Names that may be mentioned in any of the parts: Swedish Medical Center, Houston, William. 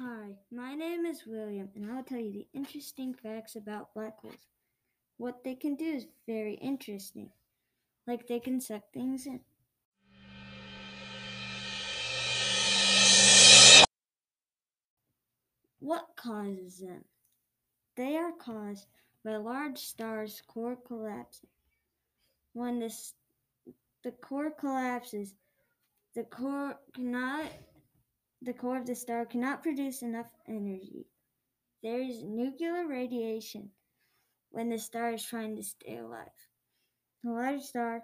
Hi, my name is William, and I'll tell you the interesting facts about black holes. What they can do is very interesting, like they can suck things in. What causes them? They are caused by large stars' core collapsing. When the core collapses, the core of the star cannot produce enough energy. There is nuclear radiation when the star is trying to stay alive. The large star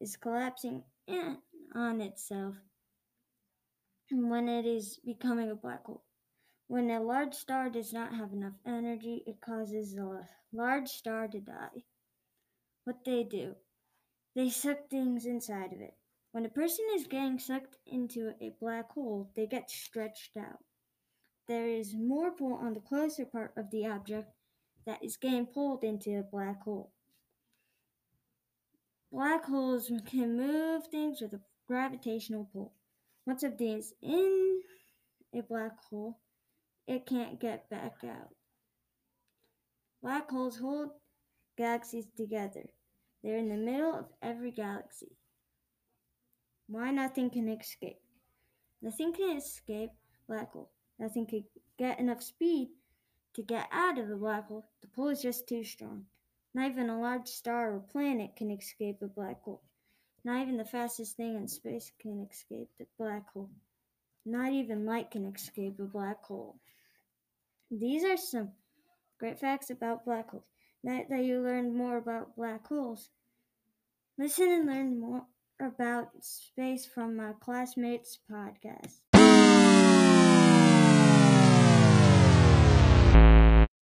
is collapsing in on itself when it is becoming a black hole. When a large star does not have enough energy, it causes a large star to die. What they do? They suck things inside of it. When a person is getting sucked into a black hole, they get stretched out. There is more pull on the closer part of the object that is getting pulled into a black hole. Black holes can move things with a gravitational pull. Once something is in a black hole, it can't get back out. Black holes hold galaxies together. They're in the middle of every galaxy. Why nothing can escape? Nothing can escape black hole. Nothing can get enough speed to get out of a black hole. The pull is just too strong. Not even a large star or planet can escape a black hole. Not even the fastest thing in space can escape the black hole. Not even light can escape a black hole. These are some great facts about black holes. Now that you learned more about black holes, listen and learn more about space from my classmates' podcast.